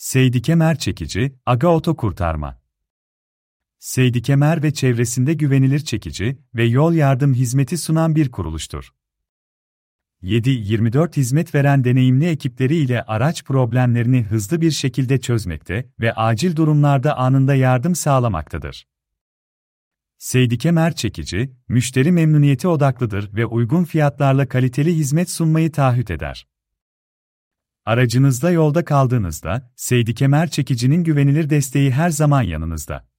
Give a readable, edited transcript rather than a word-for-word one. Seydikemer Çekici, Aga Oto Kurtarma. Seydikemer ve çevresinde güvenilir çekici ve yol yardım hizmeti sunan bir kuruluştur. 7/24 hizmet veren deneyimli ekipleri ile araç problemlerini hızlı bir şekilde çözmekte ve acil durumlarda anında yardım sağlamaktadır. Seydikemer Çekici, müşteri memnuniyeti odaklıdır ve uygun fiyatlarla kaliteli hizmet sunmayı taahhüt eder. Aracınızda yolda kaldığınızda, Seydikemer Çekici'nin güvenilir desteği her zaman yanınızda.